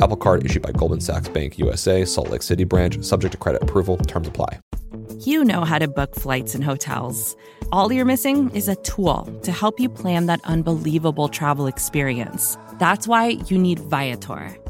Apple Card issued by Goldman Sachs Bank USA, Salt Lake City branch, subject to credit approval. Terms apply. You know how to book flights and hotels. All you're missing is a tool to help you plan that unbelievable travel experience. That's why you need Viator.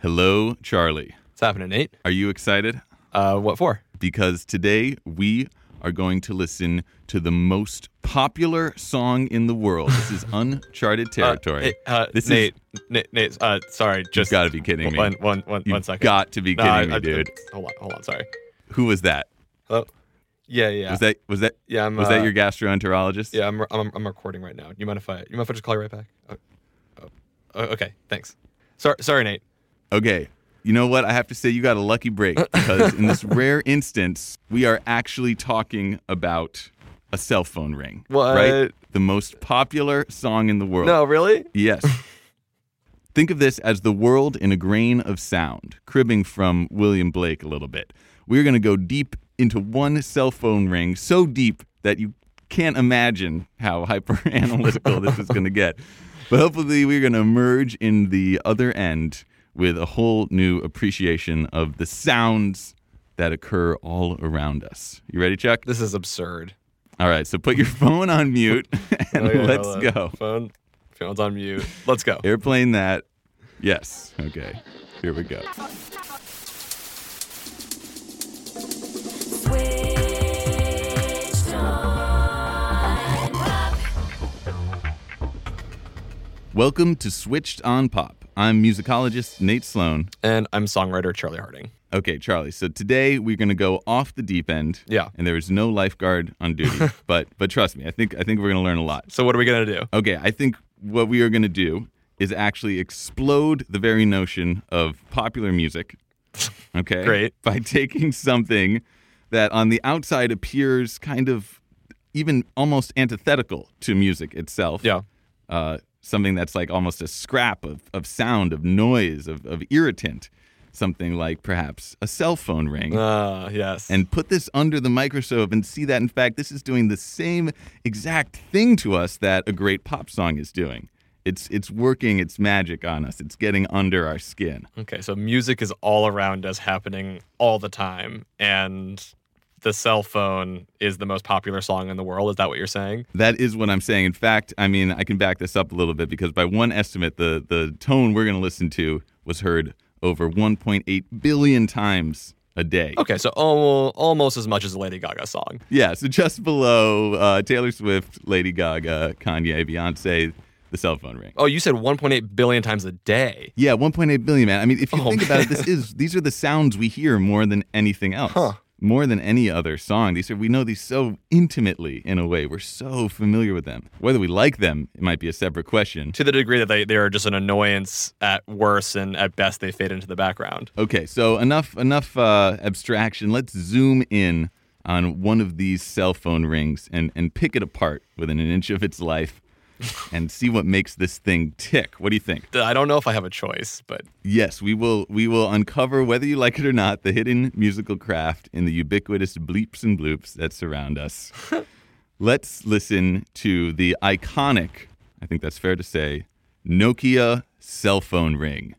Hello, Charlie. What's happening, Nate? Are you excited? What for? Because today we are going to listen to the most popular song in the world. This is uncharted territory. Nate, sorry. You've got to be kidding me. One second. You've got to be kidding me, dude. Hold on, sorry. Who was that? Hello? Yeah. Was that? Yeah, was that your gastroenterologist? Yeah, I'm recording right now. You mind if I just call you right back? Oh, okay, thanks. Sorry, Nate. Okay. You know what? I have to say you got a lucky break, because in this rare instance, we are actually talking about a cell phone ring. What? Right? The most popular song in the world. No, really? Yes. Think of this as the world in a grain of sand, cribbing from William Blake a little bit. We're going to go deep into one cell phone ring, so deep that you can't imagine how hyper-analytical this is going to get. But hopefully we're going to emerge in the other end with a whole new appreciation of the sounds that occur all around us. You ready, Chuck? This is absurd. All right, so put your phone on mute, and okay, let's go. Phone's on mute. Let's go. Airplane that. Yes. Okay, here we go. Switched On Pop. Welcome to Switched On Pop. I'm musicologist Nate Sloan. And I'm songwriter Charlie Harding. Okay, Charlie, so today we're going to go off the deep end. Yeah. And there is no lifeguard on duty. but trust me, I think we're going to learn a lot. So what are we going to do? Okay, I think what we are going to do is actually explode the very notion of popular music. Okay? Great. By taking something that on the outside appears kind of even almost antithetical to music itself. Yeah. Something that's like almost a scrap of sound, of noise, of irritant, something like perhaps a cell phone ring. Yes. And put this under the microscope and see that, in fact, this is doing the same exact thing to us that a great pop song is doing. It's working its magic on us. It's getting under our skin. Okay, so music is all around us, happening all the time, and... the cell phone is the most popular song in the world. Is that what you're saying? That is what I'm saying. In fact, I mean, I can back this up a little bit, because by one estimate, the tone we're going to listen to was heard over 1.8 billion times a a day. Okay, so almost as much as a Lady Gaga song. Yeah, so just below Taylor Swift, Lady Gaga, Kanye, Beyonce, the cell phone ring. Oh, you said 1.8 billion times a day. Yeah, 1.8 billion, man. I mean, if you think about it, these are the sounds we hear more than anything else. Huh. More than any other song. We know these so intimately, in a way. We're so familiar with them. Whether we like them, it might be a separate question. To the degree that they are just an annoyance at worst, and at best they fade into the background. Okay, so enough abstraction. Let's zoom in on one of these cell phone rings and pick it apart within an inch of its life and see what makes this thing tick. What do you think? I don't know if I have a choice, but... Yes, we will uncover, whether you like it or not, the hidden musical craft in the ubiquitous bleeps and bloops that surround us. Let's listen to the iconic, I think that's fair to say, Nokia cell phone ring.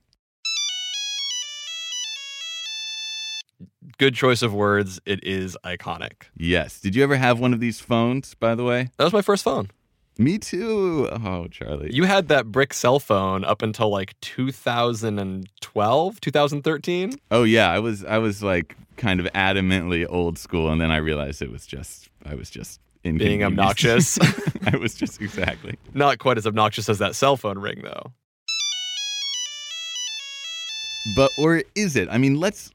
Good choice of words. It is iconic. Yes. Did you ever have one of these phones, by the way? That was my first phone. Me too. Oh, Charlie. You had that brick cell phone up until like 2012, 2013? Oh, yeah. I was like kind of adamantly old school, and then I realized I was just being obnoxious. I was just exactly. Not quite as obnoxious as that cell phone ring, though. But or is it? I mean, let's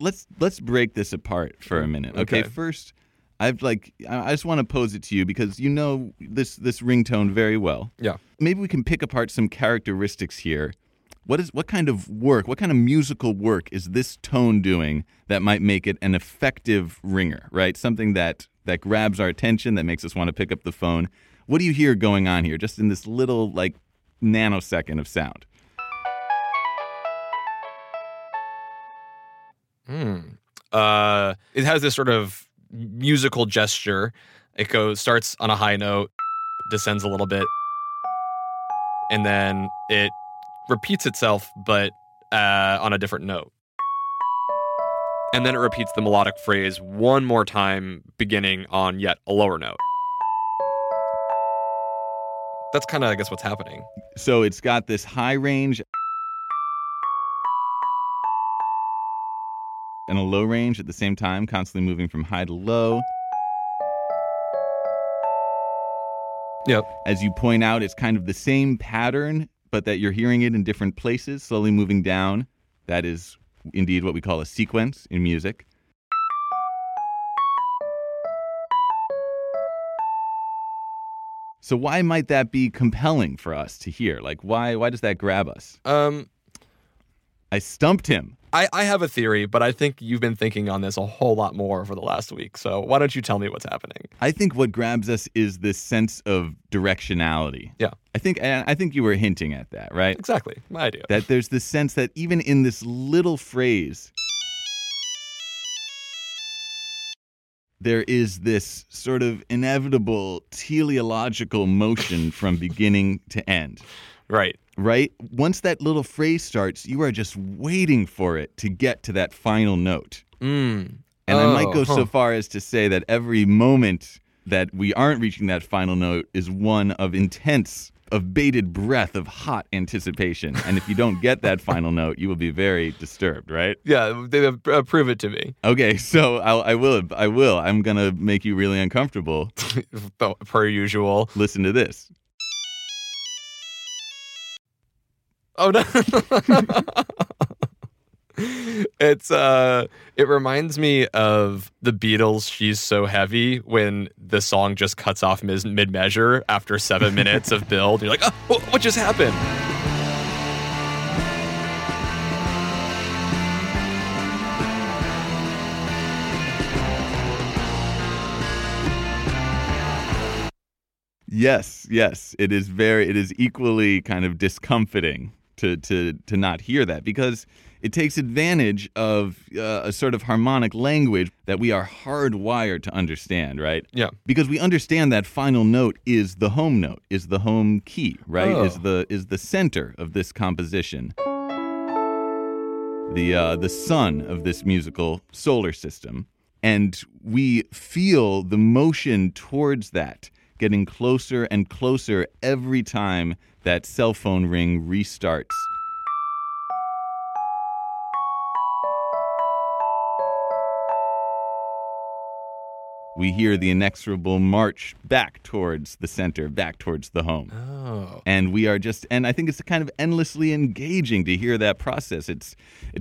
break this apart for a minute. Okay. First, I just want to pose it to you because you know this ringtone very well. Yeah. Maybe we can pick apart some characteristics here. What kind of musical work is this tone doing that might make it an effective ringer, right? Something that grabs our attention, that makes us want to pick up the phone. What do you hear going on here, just in this little, nanosecond of sound? It has this sort of musical gesture. It starts on a high note, descends a little bit, and then it repeats itself, but on a different note. And then it repeats the melodic phrase one more time, beginning on yet a lower note. That's kind of, I guess, what's happening. So it's got this high range and a low range at the same time, constantly moving from high to low. Yep. As you point out, it's kind of the same pattern, but that you're hearing it in different places, slowly moving down. That is indeed what we call a sequence in music. So why might that be compelling for us to hear? Why does that grab us? I stumped him. I have a theory, but I think you've been thinking on this a whole lot more over the last week. So why don't you tell me what's happening? I think what grabs us is this sense of directionality. Yeah. I think you were hinting at that, right? Exactly. My idea. That there's this sense that even in this little phrase, there is this sort of inevitable teleological motion from beginning to end. Right. Right? Once that little phrase starts, you are just waiting for it to get to that final note. And I might go so far as to say that every moment that we aren't reaching that final note is one of intense, of bated breath, of hot anticipation. And if you don't get that final note, you will be very disturbed, right? Yeah, prove it to me. Okay, so I will. I'm going to make you really uncomfortable. Per usual. Listen to this. Oh, no. It reminds me of the Beatles' She's So Heavy, when the song just cuts off mid-measure after 7 minutes of build. You're like, oh, what just happened? Yes. It is equally kind of discomforting to not hear that, because it takes advantage of a sort of harmonic language that we are hardwired to understand, right? Yeah. Because we understand that final note is the home note, is the home key, right? Oh. Is the center of this composition. The sun of this musical solar system. And we feel the motion towards that getting closer and closer every time that cell phone ring restarts. we hear the inexorable march back towards the center, back towards the home. Oh. And we are just, and I think it's kind of endlessly engaging to hear that process. It's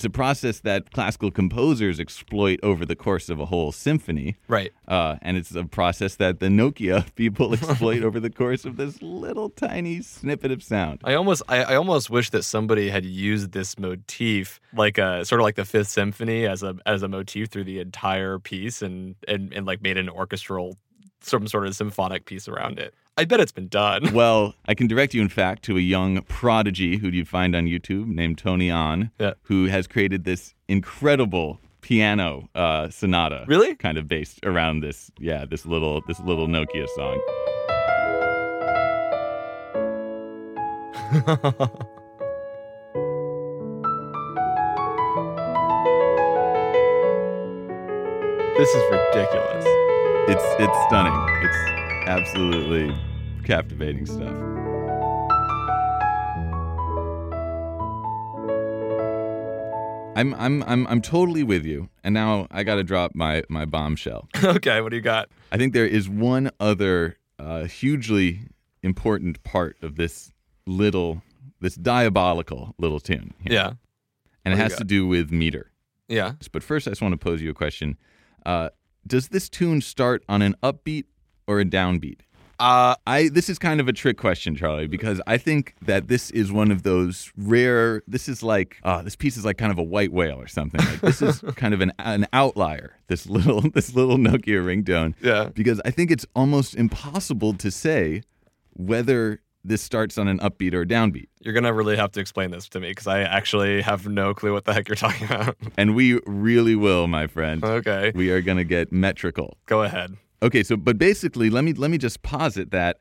a process that classical composers exploit over the course of a whole symphony. Right. And it's a process that the Nokia people exploit over the course of this little tiny snippet of sound. I almost wish that somebody had used this motif, like a, sort of like the Fifth Symphony, as a motif through the entire piece and like made an orchestral, some sort of symphonic piece around it. I bet it's been done. Well, I can direct you, in fact, to a young prodigy who you find on YouTube named Tony Ann, yeah, who has created this incredible piano sonata. Really? Kind of based around this, yeah, this little Nokia song. This is ridiculous. It's stunning. It's absolutely captivating stuff. I'm totally with you. And now I got to drop my bombshell. Okay, what do you got? I think there is one other hugely important part of this diabolical little tune here. Yeah. And it has to do with meter. Yeah. But first I just want to pose you a question. Does this tune start on an upbeat or a downbeat? This is kind of a trick question, Charlie, because I think that this is one of those rare, this is like, this piece is like kind of a white whale or something. Like, this is kind of an outlier, this little Nokia ringtone. Yeah. Because I think it's almost impossible to say whether this starts on an upbeat or a downbeat. You're going to really have to explain this to me because I actually have no clue what the heck you're talking about. And we really will, my friend. Okay. We are going to get metrical. Go ahead. Okay, so but basically let me just posit that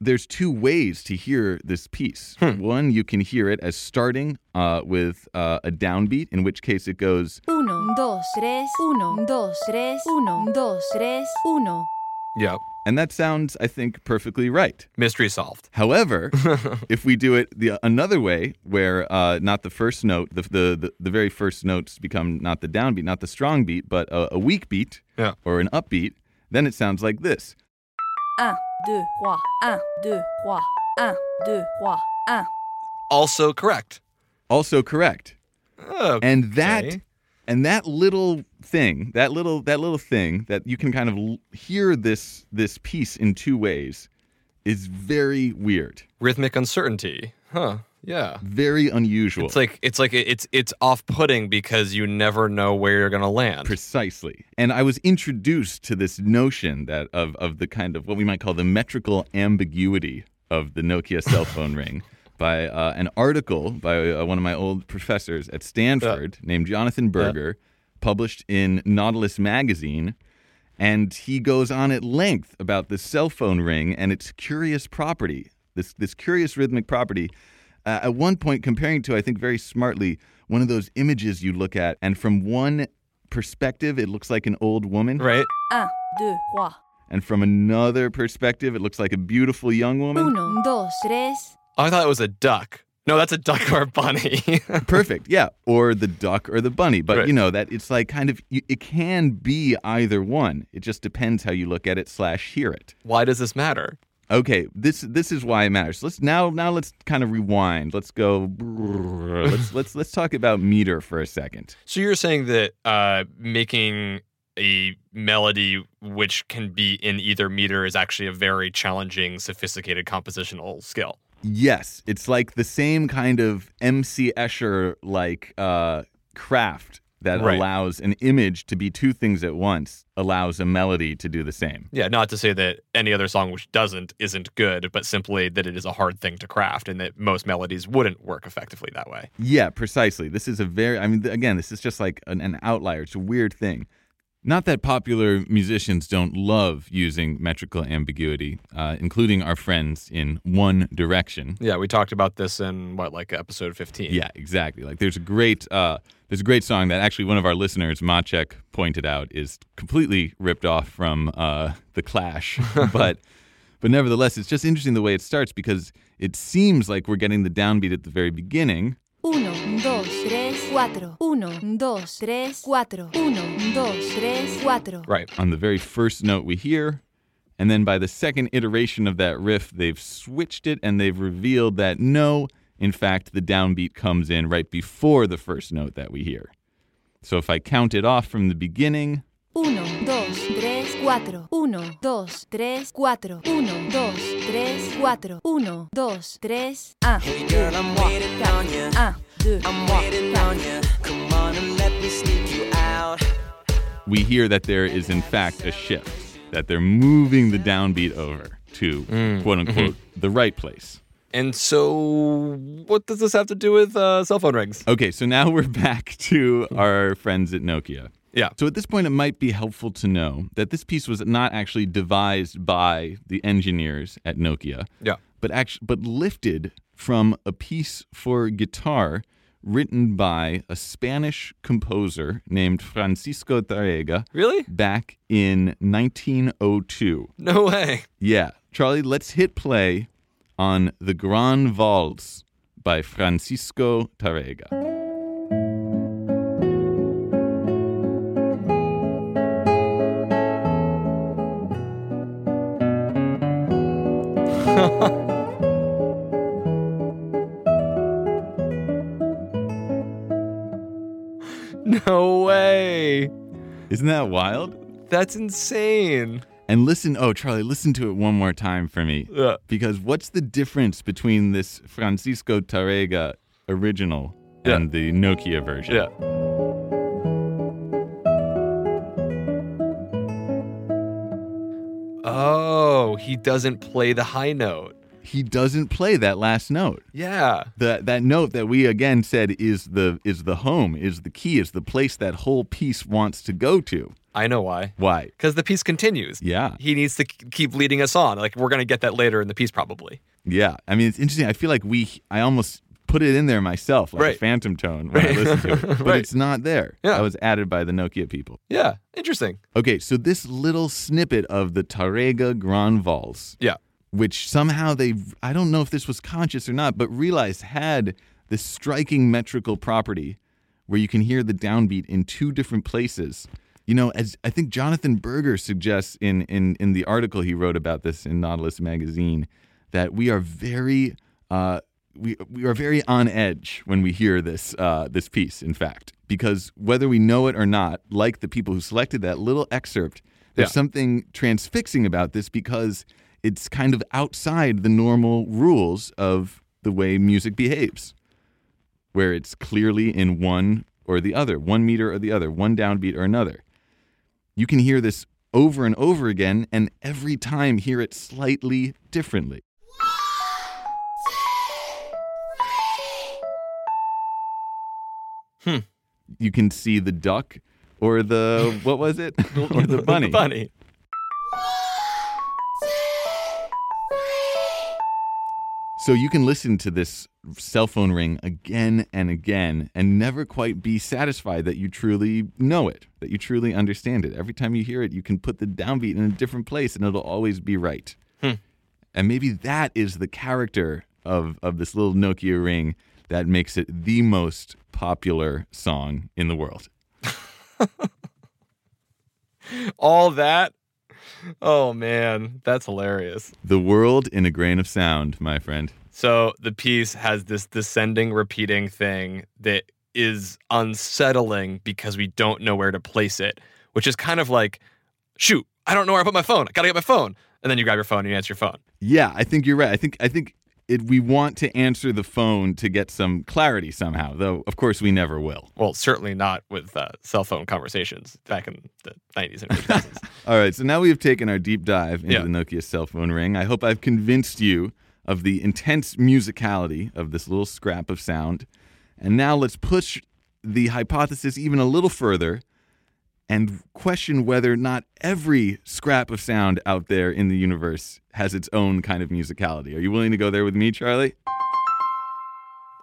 there's two ways to hear this piece. One, you can hear it as starting with a downbeat, in which case it goes uno, dos, tres, uno, dos, tres, uno, dos, tres, uno. Yep. And that sounds, I think, perfectly right. Mystery solved. However, if we do it another way, where not the first note, the very first notes become not the downbeat, not the strong beat, but a weak beat, yeah, or an upbeat, then it sounds like this. Un, deux, trois, un, deux, trois, un, deux, trois, un. Also correct. Okay. And that little thing, that little thing that you can kind of hear this piece in two ways is very weird. Rhythmic uncertainty. Huh. Yeah. Very unusual. It's off-putting because you never know where you're going to land. Precisely. And I was introduced to this notion that of the kind of what we might call the metrical ambiguity of the Nokia cell phone ring by an article by one of my old professors at Stanford named Jonathan Berger, published in Nautilus magazine. And he goes on at length about this cell phone ring and its curious property, this curious rhythmic property, at one point comparing to, I think very smartly, one of those images you look at, and from one perspective, it looks like an old woman. Right. Un, deux, trois. And from another perspective, it looks like a beautiful young woman. Uno, dos, tres. I thought it was a duck. No, that's a duck or a bunny. Perfect, yeah. Or the duck or the bunny. But, right, you know, that it's like kind of, it can be either one. It just depends how you look at it / hear it. Why does this matter? Okay, this is why it matters. Let's kind of rewind. Let's go. Let's talk about meter for a second. So you're saying that making a melody which can be in either meter is actually a very challenging, sophisticated compositional skill. Yes, it's like the same kind of M.C. Escher-like craft that, right, allows an image to be two things at once, allows a melody to do the same. Yeah, not to say that any other song which doesn't isn't good, but simply that it is a hard thing to craft and that most melodies wouldn't work effectively that way. Yeah, precisely. This is a this is just like an outlier. It's a weird thing. Not that popular musicians don't love using metrical ambiguity, including our friends in One Direction. Yeah, we talked about this in, episode 15. Yeah, exactly. Like, there's a great song that actually one of our listeners, Maciek, pointed out is completely ripped off from The Clash. But nevertheless, it's just interesting the way it starts because it seems like we're getting the downbeat at the very beginning. Uno, dos, tres, 4, 1, 2, 3, 4, 1, 2, 3, 4. Right, on the very first note we hear, and then by the second iteration of that riff, they've switched it and they've revealed that no, in fact, the downbeat comes in right before the first note that we hear. So if I count it off from the beginning... 1, 2, 3, 4, 1, 2, 3, 4, 1, 2, 3, 4, 1, 2, 3, 1. Hey girl, I'm waiting on you. I'm waiting on you. Come on and let me sneak you out. We hear that there is, in fact, a shift, that they're moving the downbeat over to, quote unquote, the right place. And so what does this have to do with cell phone rings? Okay, so now we're back to our friends at Nokia. Yeah. So at this point, it might be helpful to know that this piece was not actually devised by the engineers at Nokia, but lifted from a piece for guitar written by a Spanish composer named Francisco Tarrega. Really? Back in 1902. No way. Yeah. Charlie, let's hit play on the Gran Vals by Francisco Tarrega. No way. Isn't that wild? That's insane. And listen, Charlie, listen to it one more time for me. Because what's the difference between this Francisco Tarrega original and the Nokia version? Yeah. Oh, he doesn't play the high note. He doesn't play that last note. Yeah. That note that we again said is the home, is the key, is the place that whole piece wants to go to. I know why. Why? Because the piece continues. Yeah. He needs to keep leading us on. Like, we're going to get that later in the piece probably. Yeah. I mean, it's interesting. I feel like I almost put it in there myself, like a phantom tone when I listened to it. But it's not there. Yeah. That was added by the Nokia people. Yeah. Interesting. Okay. So this little snippet of the Tarrega Gran Vals. Yeah. Which somehow I don't know if this was conscious or not, but realized had this striking metrical property where you can hear the downbeat in two different places. You know, as I think Jonathan Berger suggests in the article he wrote about this in Nautilus magazine, that we are very on edge when we hear this piece, in fact. Because whether we know it or not, like the people who selected that little excerpt, there's something transfixing about this because it's kind of outside the normal rules of the way music behaves, where it's clearly in one or the other, one meter or the other, one downbeat or another. You can hear this over and over again, and every time hear it slightly differently. One, two, three. You can see the duck or the, what was it? Or the bunny. The bunny. So you can listen to this cell phone ring again and again and never quite be satisfied that you truly know it, that you truly understand it. Every time you hear it, you can put the downbeat in a different place and it'll always be right. And maybe that is the character of this little Nokia ring that makes it the most popular song in the world. All that? Oh, man, that's hilarious. The world in a grain of sound, my friend. So the piece has this descending, repeating thing that is unsettling because we don't know where to place it, which is kind of like, shoot, I don't know where I put my phone. I got to get my phone. And then you grab your phone and you answer your phone. Yeah, I think you're right. I think we want to answer the phone to get some clarity somehow, though, of course, we never will. Well, certainly not with cell phone conversations back in the 90s and 2000s. All right, so now we've taken our deep dive into the Nokia cell phone ring. I hope I've convinced you of the intense musicality of this little scrap of sound. And now let's push the hypothesis even a little further and question whether not every scrap of sound out there in the universe has its own kind of musicality. Are you willing to go there with me, Charlie?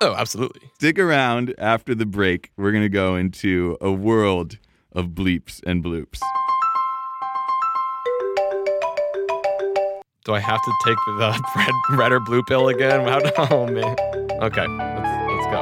Oh, absolutely. Stick around after the break. We're going to go into a world of bleeps and bloops. Do I have to take the red or blue pill again? Oh, man. Okay, let's go.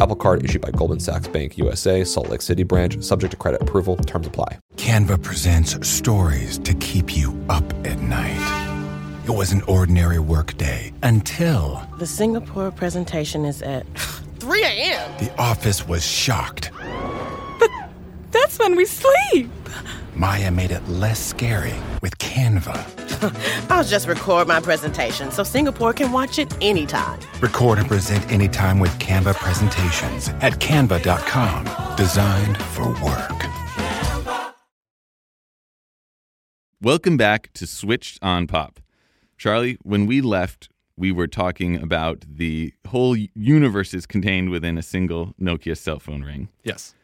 Apple Card issued by Goldman Sachs Bank USA, Salt Lake City branch, subject to credit approval, terms apply. Canva presents stories to keep you up at night. It was an ordinary work day until... The Singapore presentation is at 3 a.m. The office was shocked. But that's when we sleep. Maya made it less scary with Canva. I'll just record my presentation so Singapore can watch it anytime. Record and present anytime with Canva presentations at canva.com. Designed for work. Welcome back to Switched On Pop. Charlie, when we left, we were talking about the whole universe is contained within a single Nokia cell phone ring. Yes.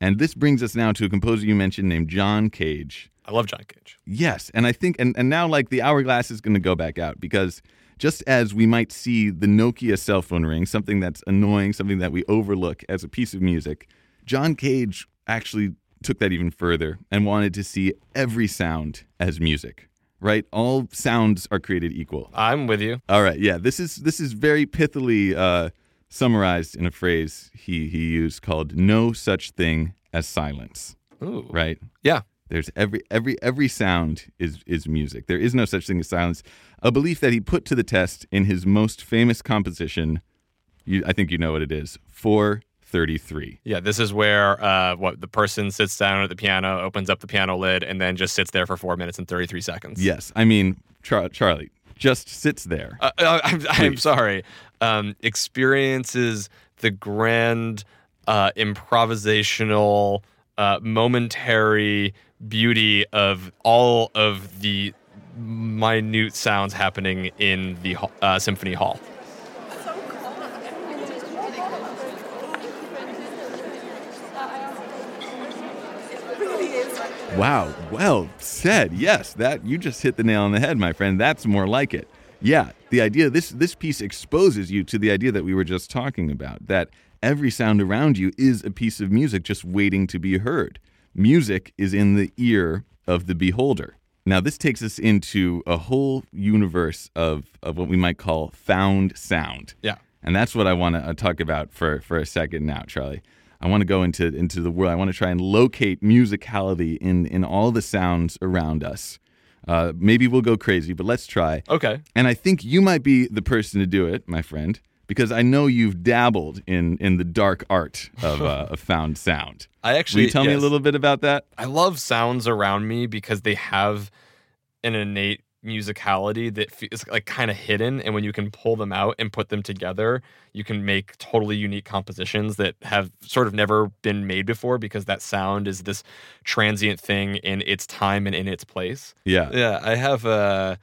And this brings us now to a composer you mentioned named John Cage. I love John Cage. Yes, and I think, and now like the hourglass is going to go back out, because just as we might see the Nokia cell phone ring, something that's annoying, something that we overlook as a piece of music, John Cage actually took that even further and wanted to see every sound as music, right? All sounds are created equal. I'm with you. All right, yeah, this is very pithily summarized in a phrase he used called "no such thing as silence." Ooh. Right? Yeah. There's every sound is music. There is no such thing as silence. A belief that he put to the test in his most famous composition. I think you know what it is. 433. Yeah, this is where the person sits down at the piano, opens up the piano lid, and then just sits there for 4 minutes and 33 seconds. Yes, I mean Charlie. Just sits there. I'm sorry. Experiences the grand improvisational, momentary beauty of all of the minute sounds happening in the symphony hall. Wow, well said. Yes, that you just hit the nail on the head, my friend. That's more like it. Yeah, the idea, this piece exposes you to the idea that we were just talking about, that every sound around you is a piece of music just waiting to be heard. Music is in the ear of the beholder. Now, this takes us into a whole universe of what we might call found sound. Yeah. And that's what I want to talk about for a second now, Charlie. I want to go into the world. I want to try and locate musicality in all the sounds around us. Maybe we'll go crazy, but let's try. Okay. And I think you might be the person to do it, my friend, because I know you've dabbled in the dark art of found sound. Will you tell me a little bit about that? I love sounds around me because they have an innate musicality that is like kind of hidden, and when you can pull them out and put them together, you can make totally unique compositions that have sort of never been made before, because that sound is this transient thing in its time and in its place. Yeah. I have a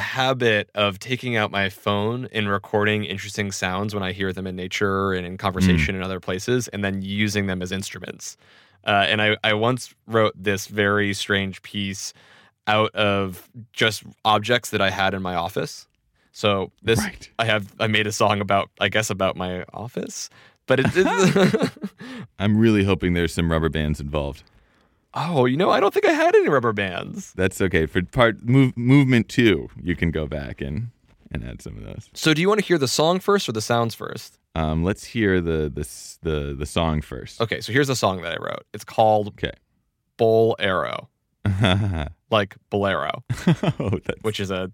habit of taking out my phone and recording interesting sounds when I hear them in nature and in conversation and other places, and then using them as instruments. And I once wrote this very strange piece out of just objects that I had in my office. So this, right. I made a song about my office, but it I'm really hoping there's some rubber bands involved. Oh, I don't think I had any rubber bands. That's okay. For movement 2, you can go back and add some of those. So do you want to hear the song first or the sounds first? Let's hear the song first. Okay, so here's the song that I wrote. It's called Bowl Arrow. Like Bolero, which is a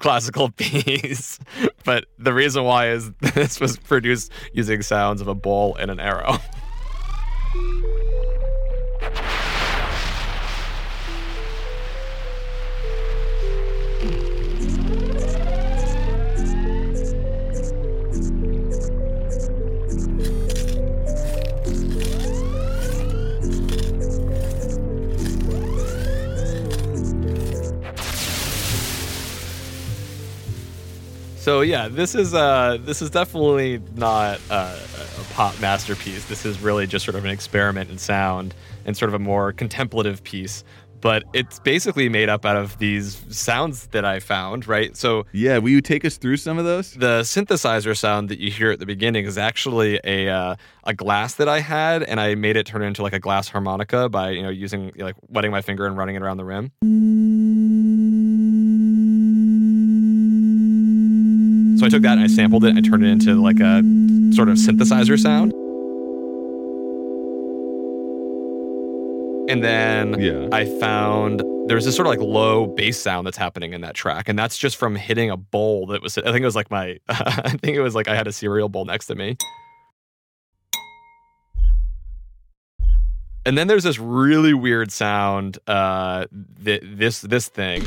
classical piece. But the reason why is this was produced using sounds of a bowl and an arrow. So yeah, this is definitely not a pop masterpiece. This is really just sort of an experiment in sound and sort of a more contemplative piece. But it's basically made up out of these sounds that I found, right? So yeah, will you take us through some of those? The synthesizer sound that you hear at the beginning is actually a glass that I had, and I made it turn into like a glass harmonica by using like wetting my finger and running it around the rim. So I took that and I sampled it and I turned it into like a sort of synthesizer sound. And then I found there's this sort of like low bass sound that's happening in that track. And that's just from hitting a bowl that was, I think it was like I had a cereal bowl next to me. And then there's this really weird sound, this thing.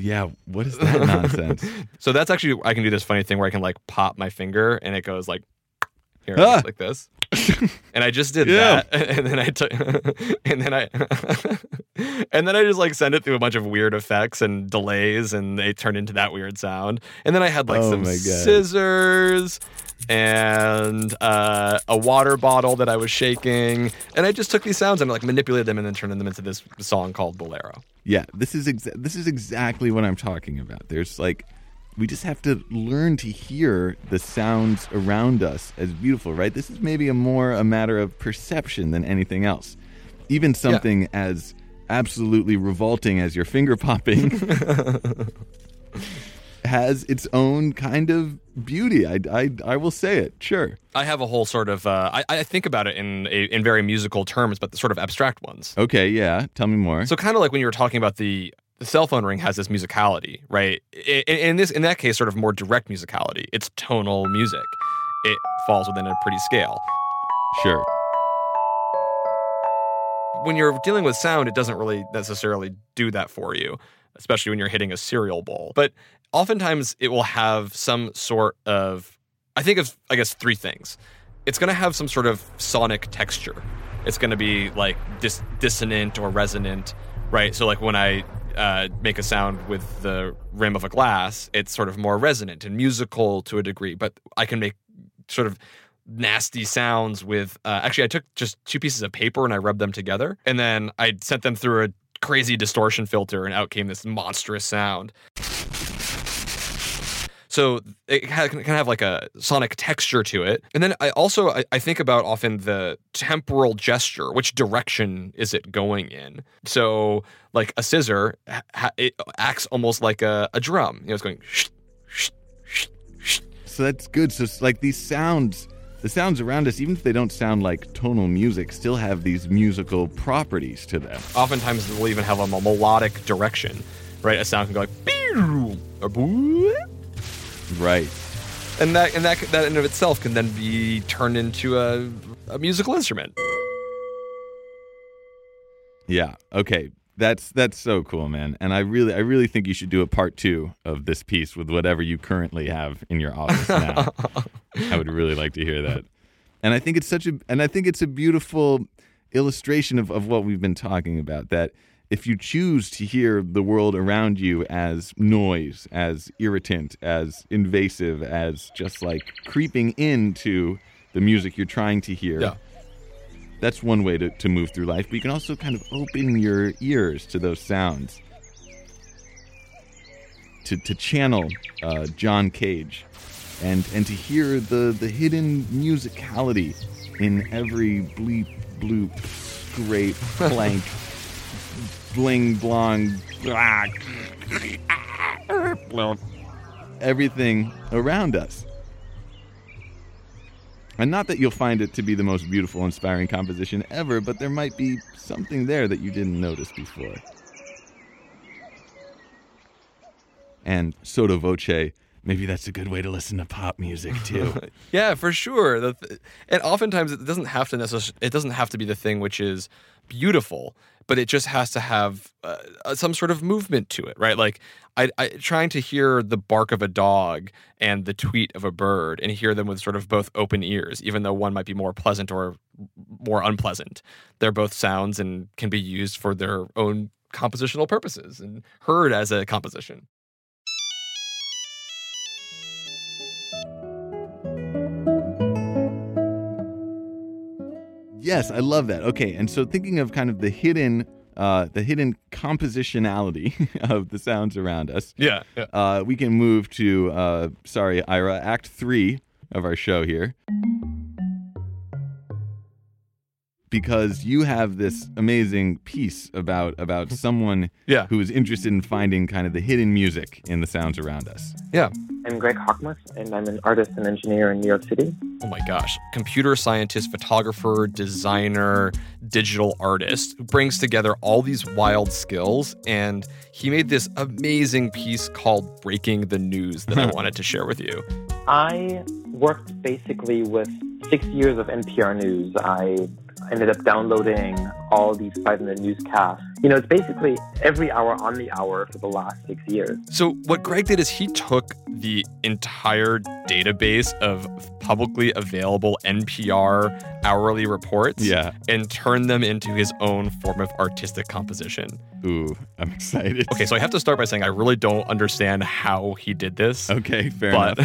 Yeah, what is that nonsense? So that's actually, I can do this funny thing where I can like pop my finger and it goes like here, like this. And I just did that, and then I took, and then I just like sent it through a bunch of weird effects and delays, and they turned into that weird sound. And then I had like some scissors and a water bottle that I was shaking, and I just took these sounds and like manipulated them and then turned them into this song called Bolero. Yeah, this is exactly what I'm talking about. There's like. We just have to learn to hear the sounds around us as beautiful, right? This is maybe a matter of perception than anything else. Even something as absolutely revolting as your finger popping has its own kind of beauty. I will say it, sure. I have a whole sort of, I think about it in very musical terms, but the sort of abstract ones. Okay, yeah. Tell me more. So kind of like when you were talking about the cell phone ring has this musicality, right? In that case, sort of more direct musicality. It's tonal music. It falls within a pretty scale. Sure. When you're dealing with sound, it doesn't really necessarily do that for you, especially when you're hitting a cereal bowl. But oftentimes it will have some sort of, I guess, three things. It's going to have some sort of sonic texture. It's going to be like dissonant or resonant, right? So like when I make a sound with the rim of a glass, it's sort of more resonant and musical to a degree, but I can make sort of nasty sounds with... actually, I took just two pieces of paper and I rubbed them together, and then I sent them through a crazy distortion filter, and out came this monstrous sound. So it can have like a sonic texture to it. And then I also, I think about often the temporal gesture. Which direction is it going in? So like a scissor, it acts almost like a drum. It's going shh, shh, shh, shh. So that's good. So it's like these sounds, the sounds around us, even if they don't sound like tonal music, still have these musical properties to them. Oftentimes we'll even have a melodic direction, right? A sound can go like pew, or boo. Right. And that in of itself can then be turned into a musical instrument. Yeah, okay. That's so cool, man. And I really think you should do a part 2 of this piece with whatever you currently have in your office now. I would really like to hear that. And I think it's a beautiful illustration of what we've been talking about, that if you choose to hear the world around you as noise, as irritant, as invasive, as just like creeping into the music you're trying to hear, that's one way to move through life. But you can also kind of open your ears to those sounds. To channel John Cage and to hear the hidden musicality in every bleep, bloop, scrape, blank, bling, blong, blah, everything around us. And not that you'll find it to be the most beautiful, inspiring composition ever, but there might be something there that you didn't notice before. And sotto voce, maybe that's a good way to listen to pop music too. Yeah, for sure. And oftentimes it doesn't have to be the thing which is beautiful, but it just has to have some sort of movement to it, right? Like trying to hear the bark of a dog and the tweet of a bird and hear them with sort of both open ears, even though one might be more pleasant or more unpleasant. They're both sounds and can be used for their own compositional purposes and heard as a composition. Yes, I love that. Okay, and so thinking of kind of the hidden compositionality of the sounds around us. Yeah. We can move to, sorry, Ira, Act 3 of our show here. Because you have this amazing piece about someone who is interested in finding kind of the hidden music in the sounds around us. Yeah. I'm Greg Hochmuth, and I'm an artist and engineer in New York City. Oh my gosh. Computer scientist, photographer, designer, digital artist who brings together all these wild skills. And he made this amazing piece called Breaking the News that I wanted to share with you. I worked basically with 6 years of NPR News. I ended up downloading all these 5-minute newscasts. You know, it's basically every hour on the hour for the last 6 years. So what Greg did is he took the entire database of publicly available NPR hourly reports and turned them into his own form of artistic composition. Ooh, I'm excited. Okay, so I have to start by saying I really don't understand how he did this. Okay, fair enough.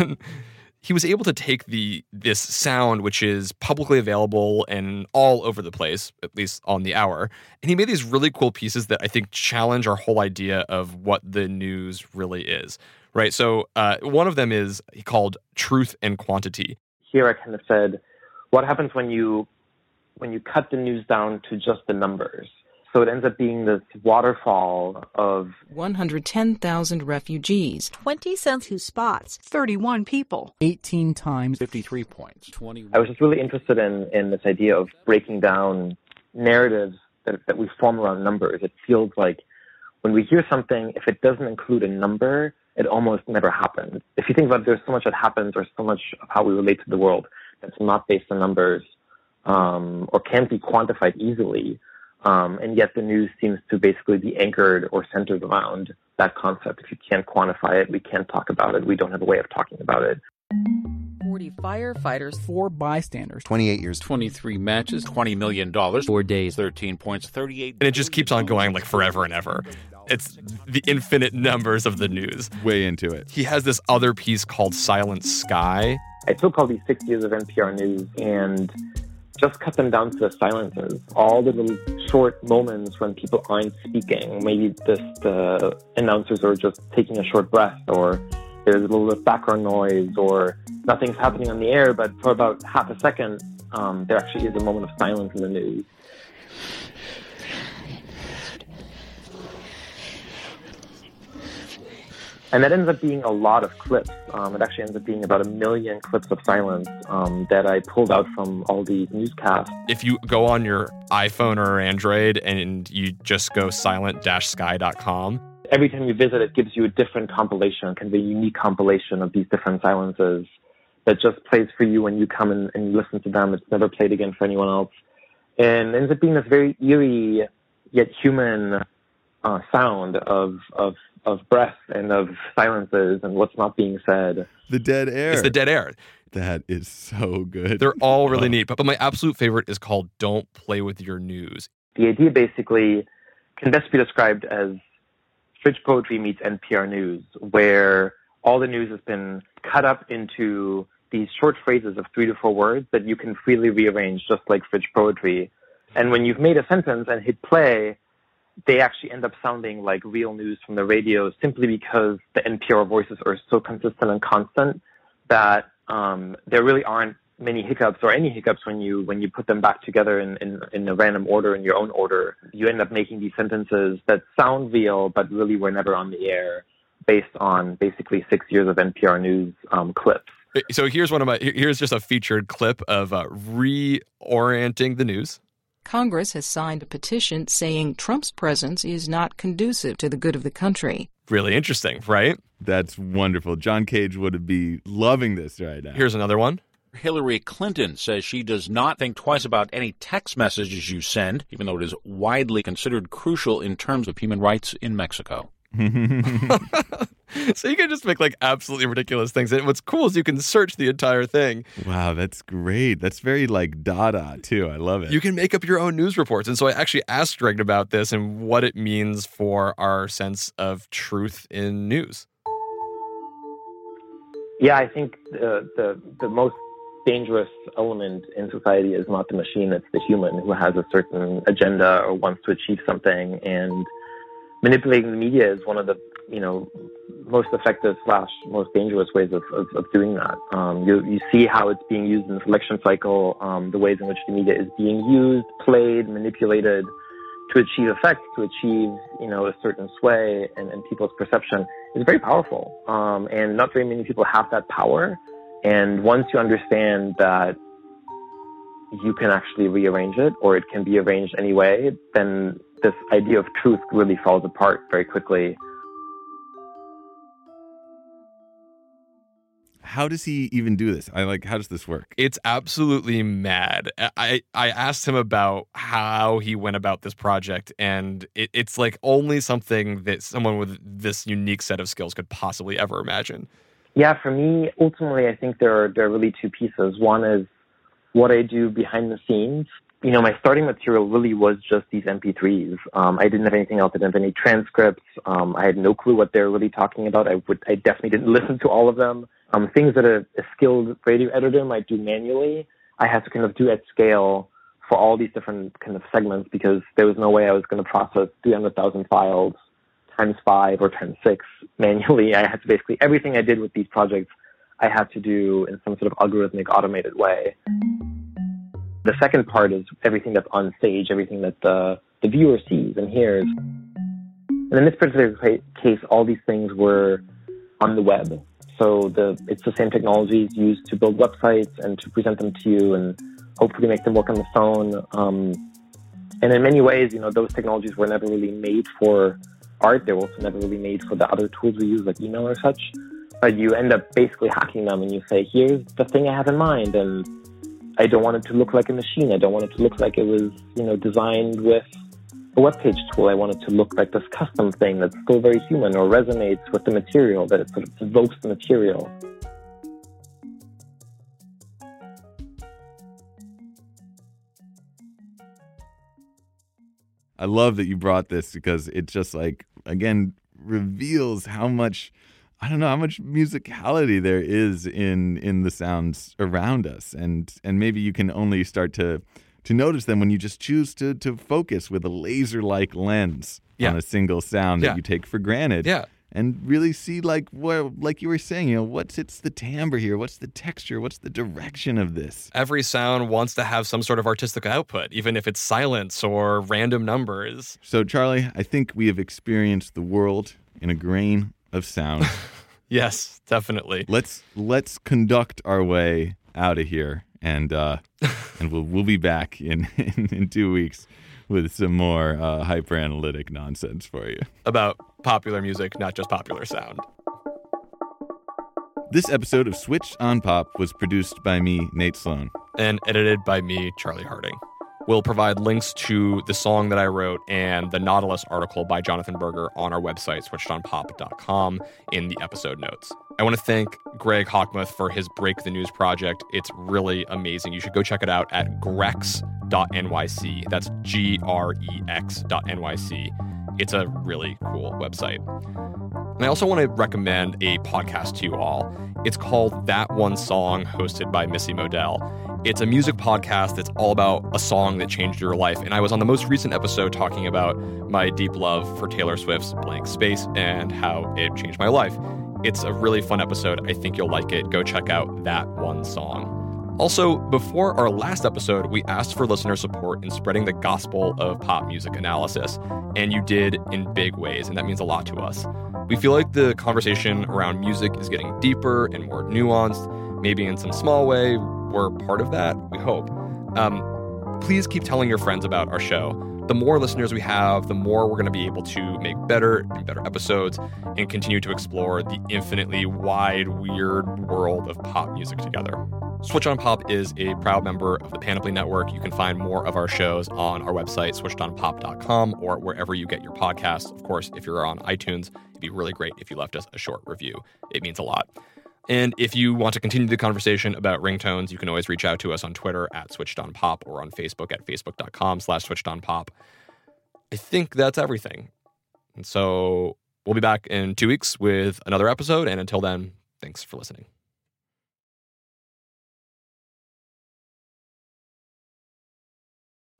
He was able to take this sound, which is publicly available and all over the place, at least on the hour, and he made these really cool pieces that I think challenge our whole idea of what the news really is, right? So one of them is he called Truth and Quantity. Here I kind of said, what happens when you cut the news down to just the numbers? So it ends up being this waterfall of 110,000 refugees, 20 census spots, 31 people, 18 times 53 points. 21. I was just really interested in this idea of breaking down narratives that we form around numbers. It feels like when we hear something, if it doesn't include a number, it almost never happens. If you think about it, there's so much that happens or so much of how we relate to the world that's not based on numbers or can't be quantified easily. And yet the news seems to basically be anchored or centered around that concept. If you can't quantify it, we can't talk about it. We don't have a way of talking about it. 40 firefighters, 4 bystanders, 28 years, 23 matches, $20 million, 4 days, 13 points, 38. And it just keeps on going like forever and ever. It's the infinite numbers of the news. Way into it. He has this other piece called Silent Sky. I took all these 6 years of NPR News and just cut them down to the silences, all the little short moments when people aren't speaking. Maybe the announcers are just taking a short breath, or there's a little bit of background noise, or nothing's happening on the air, but for about half a second, there actually is a moment of silence in the news. And that ends up being a lot of clips. It actually ends up being about 1 million clips of silence that I pulled out from all these newscasts. If you go on your iPhone or Android and you just go silent-sky.com. Every time you visit, it gives you a different compilation, kind of a unique compilation of these different silences that just plays for you when you come and you listen to them. It's never played again for anyone else. And it ends up being this very eerie yet human sound of breath and of silences and what's not being said. The dead air. It's the dead air. That is so good. They're all really neat. But my absolute favorite is called Don't Play With Your News. The idea basically can best be described as fridge poetry meets NPR News, where all the news has been cut up into these short phrases of 3 to 4 words that you can freely rearrange just like fridge poetry. And when you've made a sentence and hit play, they actually end up sounding like real news from the radio simply because the NPR voices are so consistent and constant that there really aren't many hiccups or any hiccups when you put them back together in a random order, in your own order. You end up making these sentences that sound real but really were never on the air based on basically 6 years of NPR News clips. So here's just a featured clip of reorienting the news. Congress has signed a petition saying Trump's presence is not conducive to the good of the country. Really interesting, right? That's wonderful. John Cage would be loving this right now. Here's another one. Hillary Clinton says she does not think twice about any text messages you send, even though it is widely considered crucial in terms of human rights in Mexico. So you can just make like absolutely ridiculous things. And what's cool is you can search the entire thing. Wow, that's great. That's very like Dada too. I love it. You can make up your own news reports. And so I actually asked Greg about this and what it means for our sense of truth in news. Yeah, I think the most dangerous element in society is not the machine, it's the human who has a certain agenda or wants to achieve something. And manipulating the media is one of the, you know, most effective / most dangerous ways of doing that. You see how it's being used in this election cycle, the ways in which the media is being used, played, manipulated to achieve effect, to achieve, you know, a certain sway and people's perception is very powerful. And not very many people have that power. And once you understand that you can actually rearrange it, or it can be arranged anyway, then this idea of truth really falls apart very quickly. How does he even do this? How does this work? It's absolutely mad. I asked him about how he went about this project, and it's like only something that someone with this unique set of skills could possibly ever imagine. Yeah, for me, ultimately, I think there are really two pieces. One is what I do behind the scenes. You know, my starting material really was just these MP3s. I didn't have anything else. I didn't have any transcripts. I had no clue what they were really talking about. I definitely didn't listen to all of them. Things that a skilled radio editor might do manually, I had to kind of do at scale for all these different kind of segments, because there was no way I was going to process 300,000 files times 5 or times 6 manually. I had to basically, everything I did with these projects, I had to do in some sort of algorithmic automated way. The second part is everything that's on stage, everything that the viewer sees and hears. And in this particular case, all these things were on the web. So it's the same technologies used to build websites and to present them to you and hopefully make them work on the phone. And in many ways, you know, those technologies were never really made for art. They were also never really made for the other tools we use, like email or such. But you end up basically hacking them, and you say, here's the thing I have in mind, and I don't want it to look like a machine. I don't want it to look like it was, you know, designed with a web page tool. I want it to look like this custom thing that's still very human, or resonates with the material, that it sort of evokes the material. I love that you brought this, because it just, like, again, reveals how much, I don't know, how much musicality there is in the sounds around us. And maybe you can only start to notice them when you just choose to focus with a laser-like lens on a single sound that you take for granted. Yeah. And really see, like you were saying, you know, it's the timbre here? What's the texture? What's the direction of this? Every sound wants to have some sort of artistic output, even if it's silence or random numbers. So, Charlie, I think we have experienced the world in a grain of sound. Yes, definitely. Let's conduct our way out of here, and we'll be back in 2 weeks with some more hyperanalytic nonsense for you about popular music, not just popular sound. This episode of Switched on Pop was produced by me, Nate Sloan, and edited by me, Charlie Harding. We'll provide links to the song that I wrote and the Nautilus article by Jonathan Berger on our website, switchedonpop.com, in the episode notes. I want to thank Greg Hochmuth for his Break the News project. It's really amazing. You should go check it out at grex.nyc. That's GREX.nyc. It's a really cool website. And I also want to recommend a podcast to you all. It's called That One Song, hosted by Missy Modell. It's a music podcast that's all about a song that changed your life. And I was on the most recent episode talking about my deep love for Taylor Swift's Blank Space and how it changed my life. It's a really fun episode. I think you'll like it. Go check out That One Song. Also, before our last episode, we asked for listener support in spreading the gospel of pop music analysis, and you did in big ways, and that means a lot to us. We feel like the conversation around music is getting deeper and more nuanced. Maybe in some small way, we're part of that, we hope. Please keep telling your friends about our show. The more listeners we have, the more we're going to be able to make better and better episodes and continue to explore the infinitely wide, weird world of pop music together. Switched on Pop is a proud member of the Panoply Network. You can find more of our shows on our website, switchedonpop.com, or wherever you get your podcasts. Of course, if you're on iTunes, it'd be really great if you left us a short review. It means a lot. And if you want to continue the conversation about ringtones, you can always reach out to us on Twitter at SwitchedOnPop or on Facebook at facebook.com/SwitchedOnPop. I think that's everything. And so we'll be back in 2 weeks with another episode. And until then, thanks for listening.